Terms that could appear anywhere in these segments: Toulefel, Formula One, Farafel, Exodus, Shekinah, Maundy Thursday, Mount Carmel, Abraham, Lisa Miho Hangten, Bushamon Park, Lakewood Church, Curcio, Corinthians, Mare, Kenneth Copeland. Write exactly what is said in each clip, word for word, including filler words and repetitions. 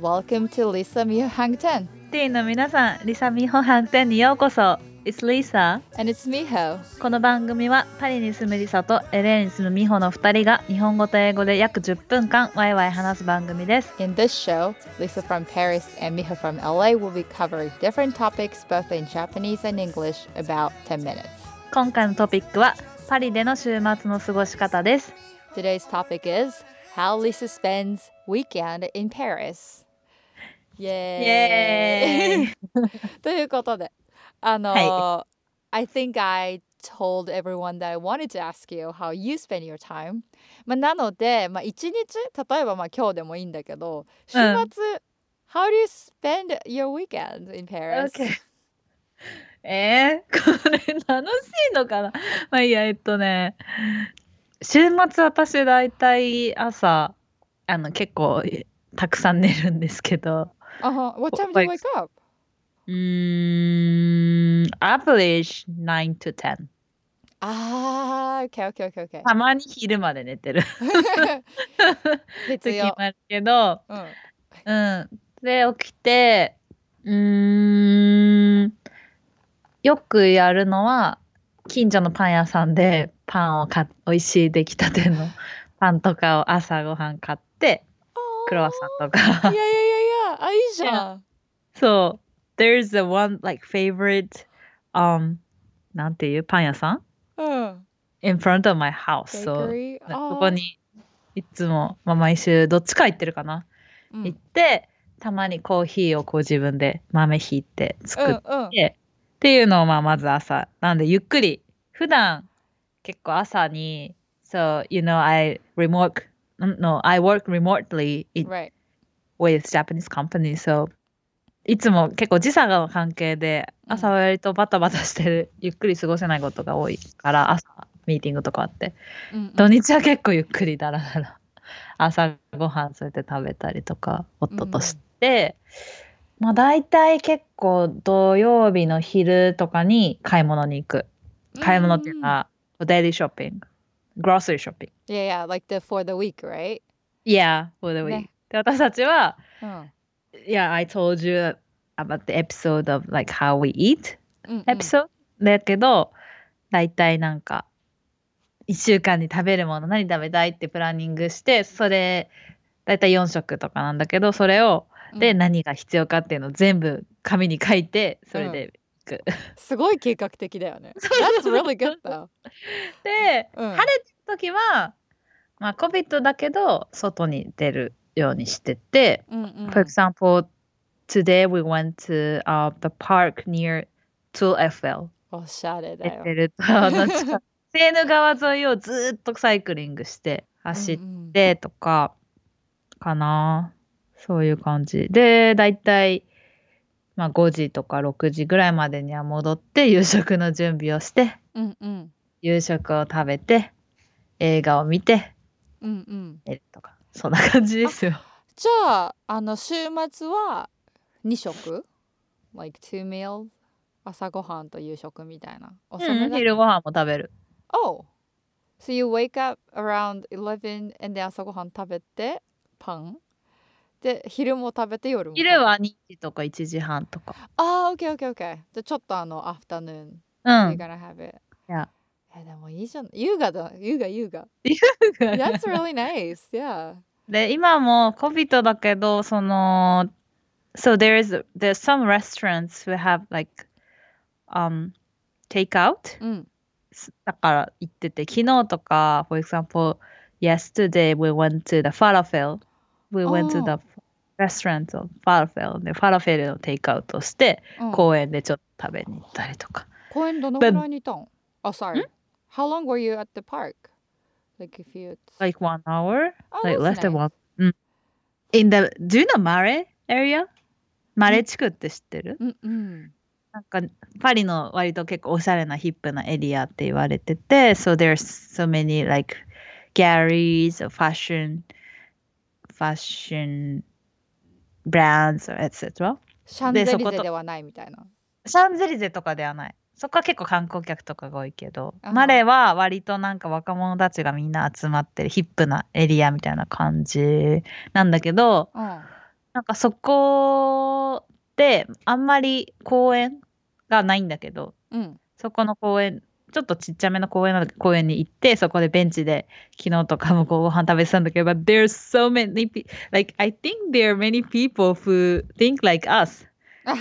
Welcome to Lisa Miho Hangten. T の皆さん、Lisa Miho Hangten にようこそ。It's Lisa and it's Miho. この番組はパリに住むリサと エルエー に住むミホのふたりが日本語と英語で約じゅっぷんかんワイワイ話す番組です。In this show, Lisa from Paris and Miho from エルエー will be covering different topics both in Japanese and English about ten minutes. 今回のトピックはパリでの週末の過ごし方です。Today's topic is how Lisa spends weekend in Paris.イエーイということで、あの、はい、I think I told everyone that I wanted to ask you how you spend your time、まあ、なので、まあ、いちにち、例えばまあ今日でもいいんだけど、週末、うん、How do you spend your weekend in Paris?、Okay. えー、これ楽しいのかなまあいいや、えっとね、週末私だいたい朝、あの結構たくさん寝るんですけど、Uh-huh. What time do you wake up? Um, average nine to ten. Ah, okay, okay, okay, okay. たまに昼まで寝てる。別よ。時もあるけど、うん、うん、で起きて、うーん、よくやるのは近所のパン屋さんでパンを買っ、美味しい出来たてのパンとかを朝ごはん買って、クロワッサンとか。いやいやいや。あ、いいじゃん。So there's a one like favorite um なんていうパン屋さん、うん、in front of my house、Bakery? So そこにいつも、まあ、毎週どっちか行ってるかな、うん、行ってたまにコーヒーをこう自分で豆ひいて作って、うんうん、っていうのをまあまず朝なんでゆっくり普段結構朝に So you know I remote no I work remotely it,、right.with Japanese company, so いつも結構時差の関係で朝は割とバタバタしてる、ゆっくり過ごせないことが多いから朝ミーティングとかあって、うんうん、土日は結構ゆっくりだらだら朝ごはんそれで食べたりとか夫として、うん、まあ大体結構土曜日の昼とかに買い物に行く買い物っていうのは、うん、デイリーショッピング grocery shopping yeah yeah like the for the week right yeah for the week、ねで私たちは、うん、Yeah, I told you about the episode of like how we eat、うんうん、episode だけどだいたいなんかいっしゅうかんに食べるもの何食べたいってプランニングしてそれだいたいよんしょくとかなんだけどそれを、うん、で何が必要かっていうのを全部紙に書いてそれでいく、うん、すごい計画的だよねThat's really good though で、うん、晴れてる時はまあ COVID だけど外に出るようにしてて、うんうん、For example, today we went to、uh, the park near Toulefel. おしゃれだよ。エッフェル塔の近く。セーヌ川沿いをずっとサイクリングして走ってとかかな、うんうん、そういう感じでだいたい、まあ、ごじとかろくじぐらいまでには戻って夕食の準備をして、うんうん、夕食を食べて映画を見て、うんうん、寝るとかそんな感じですよ。じゃあ、あの週末はに食 like two meals 朝ごはんと夕食みたいな。うん、昼ごはんも食べる。Oh, so you wake up around eleven and then 朝ごはん食べてパンで昼も食べて夜も食べる。昼はにじとかいちじはんとか。ああ、okay okay okay。じゃあちょっとあのアフタヌーン。うん。You're gonna have it. Yeah.えでもいいじゃん優雅だ優雅優雅優雅 That's really nice yeah で今もCOVIDだけどその so there is there's some restaurants who have like um take out、うん、だから行ってて昨日とか for example yesterday we went to the Farafel we went to the restaurant of Farafel で Farafel のテイクアウトをして、うん、公園でちょっと食べに行ったりとか公園どのくらいにいたん Oh sorry How long were you at the park? Like if you... Like one hour? Oh, like less than one. In the... Do you know Mare area? Mare 地区って知ってる？うんうん。なんかパリの割と結構おしゃれなヒップなエリアって言われてて、So there's so many like galleries or fashion, fashion brands or et cetera. シャンゼリゼではないみたいな。シャンゼリゼとかではない。そこは結構観光客とかが多いけど、uh-huh. マレは割となんか若者たちがみんな集まってるヒップなエリアみたいな感じなんだけど、uh-huh. なんかそこであんまり公園がないんだけど、うん、そこの公園ちょっとちっちゃめの公園の公園に行って、そこでベンチで昨日とかもご飯食べてたんだけど、 But there's so many people, like I think there are many people who think like us.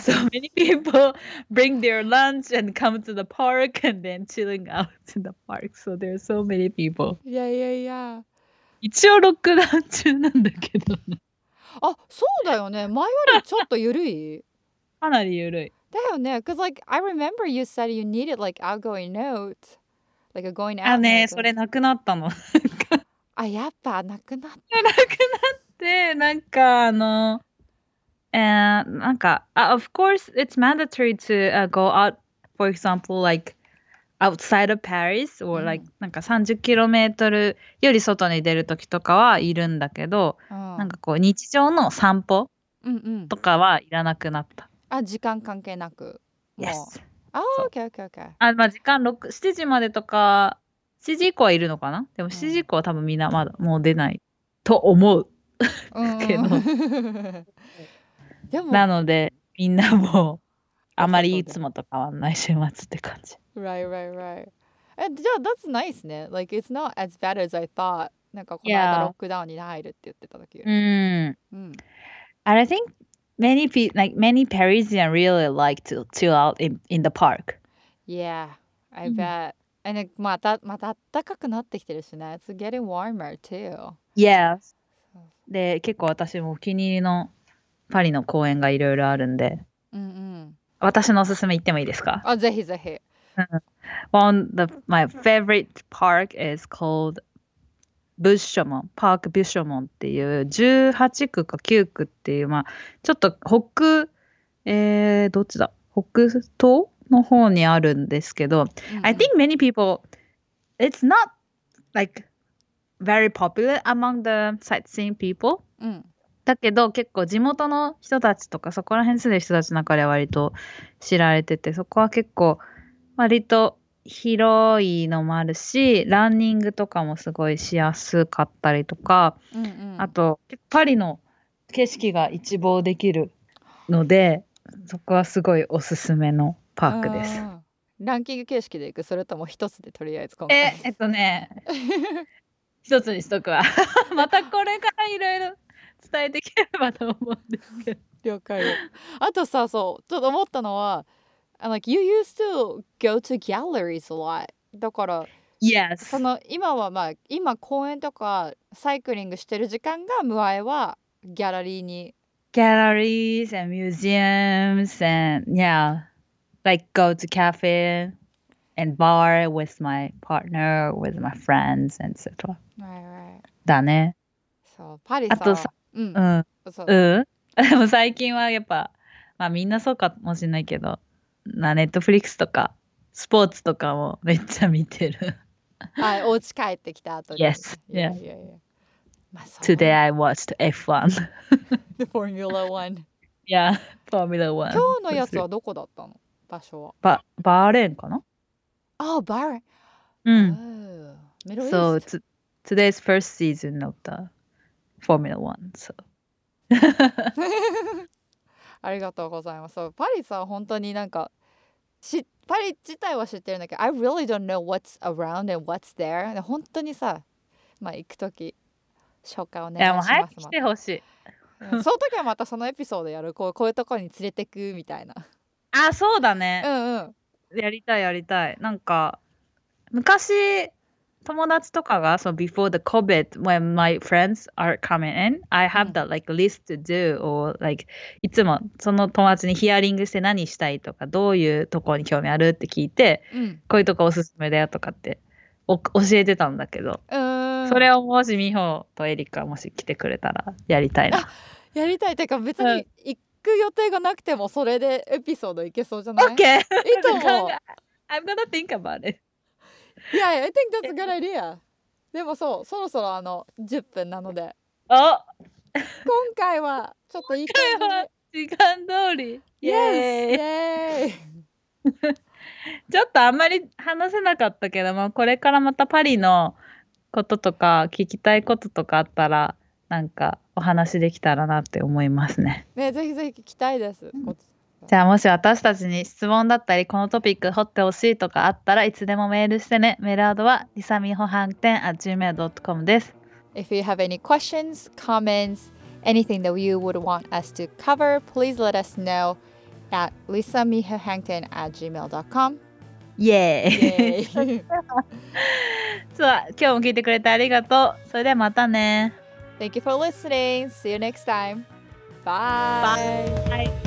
So many people bring their lunch and come to the park and then chilling out in the park. So there's so many people. いやいやいや。一応ロックダウン中なんだけどね。あ、そうだよね。前よりちょっと緩い。かなり緩い。だよね。Because like I remember you said you needed like outgoing note, like a going out. あね、それなくなったの。あ、やっぱなくなった。なくなって、なんかあの。And なんか、uh, of course, it's mandatory to、uh, go out, for example, like outside of Paris or like、うん、なんかさんじゅっキロメートルより外に出るときとかはいるんだけど、うん、なんかこう日常の散歩とかはいらなくなった。うんうん、あ、時間関係なく。Yes. あ、OK OK OK。あ、まあ時間ろく、しちじまでとか、しちじ以降はいるのかな？でもしちじ以降は多分みんなまだもう出ないと思うけど。うんでもなのでみんなもうあまりいつもと変わんない週末って感じ。Right, right, right. え、じゃあ that's nice ね。Like it's not as bad as I thought. なんかこの間ロックダウンに入るって言ってた時より。うん。うん。And I think many people, like many Parisians, really like to chill out in in the park. Yeah, I bet. And it, またまた暖かくなってきてるしね。It's getting warmer too. Yeah. で結構私もお気に入りのパリの公園がいろいろあるんで、うんうん、私のおすすめ言ってもいいですか？あ、ぜひぜひ。One the my favorite park is called Bushamon Park. Bushamon っていうじゅうはち区かきゅう区っていう、まあちょっと北、えー、どっちだ？北東の方にあるんですけど、うんうん、I think many people it's not like very popular among the sightseeing people、うんだけど結構地元の人たちとかそこら辺住んでる人たちの中で割と知られてて、そこは結構割と広いのもあるし、ランニングとかもすごいしやすかったりとか、うんうん、あとパリの景色が一望できるので、そこはすごいおすすめのパークです。ランキング形式で行く？それとも一つでとりあえず今回。え、えっとね一つにしとくわまたこれからいろいろ伝えていければと思うんですけど。了解。あとさ、そうちょっと思ったのは、like you used to go to galleries a lot。だから、yes。その今はまあ今公園とかサイクリングしてる時間が前はギャラリーに。Galleries and museums and yeah, like go to cafe and bar with my partner, with my friends, エトセトラ Right, right. だね。そうパリさ。あとさ。うんうんうん、でも最近はやっぱ、まあ、みんなそうかもしれないけど、まあ、ネットフリックスとかスポーツとかもめっちゃ見てる。はい、お家帰ってきた後に。Yes. Yeah. Yeah, yeah, yeah. まあ、Today I watched エフワン The Formula One. Yeah, Formula One. 今日のやつはどこだったの？場所は。バ、バーレーンかな？あ、バーレーン。うん。メロイス。So t- today's first season of the Formula One. So. ありがとうございます。そうパリさ本当になんかしパリ自体は知ってるんだけど、I really don't know what's around and what's there. 本当にさ、まあ行くとき紹介お願いします。いやもう早く来てほしい。うん、その時はまたそのエピソードやる。こうこういうところに連れてくみたいな。あ、そうだね。うんうん。やりたいやりたい。なんか昔。友達とかが、so before the COVID, when my friends are coming in, I have that like list to do or like いつもその友達にヒアリングして何したいとかどういうとこに興味あるって聞いて、うん、こういうとこおすすめだよとかってお教えてたんだけど、うん、それをもし美穂とエリカもし来てくれたらやりたいな。やりたいってか別に行く予定がなくてもそれでエピソードいけそうじゃない？ Okay. いいと思う。I'm gonna think about it.Yeah, I think that's a good idea. でもそう、そろそろあのじゅっぷんなので、あ、今回はちょっといい感じに時間通り、イエーイ。ちょっとあんまり話せなかったけども、これからまたパリのこととか聞きたいこととかあったらなんかお話できたらなって思いますね。ね、ぜひぜひ聞きたいです、うん、じゃあもし私たちに質問だったりこのトピック掘ってほしいとかあったらいつでもメールしてね。メールアドは リサミホハンテン アット ジーメール ドット コム です。 If you have any questions, comments, anything that you would want us to cover, please let us know at リサミホハンテン アット ジーメール ドット コム。イエーイ。そう、今日も聞いてくれてありがとう。それではまたね。Thank you for listening. See you next time. Bye. Bye.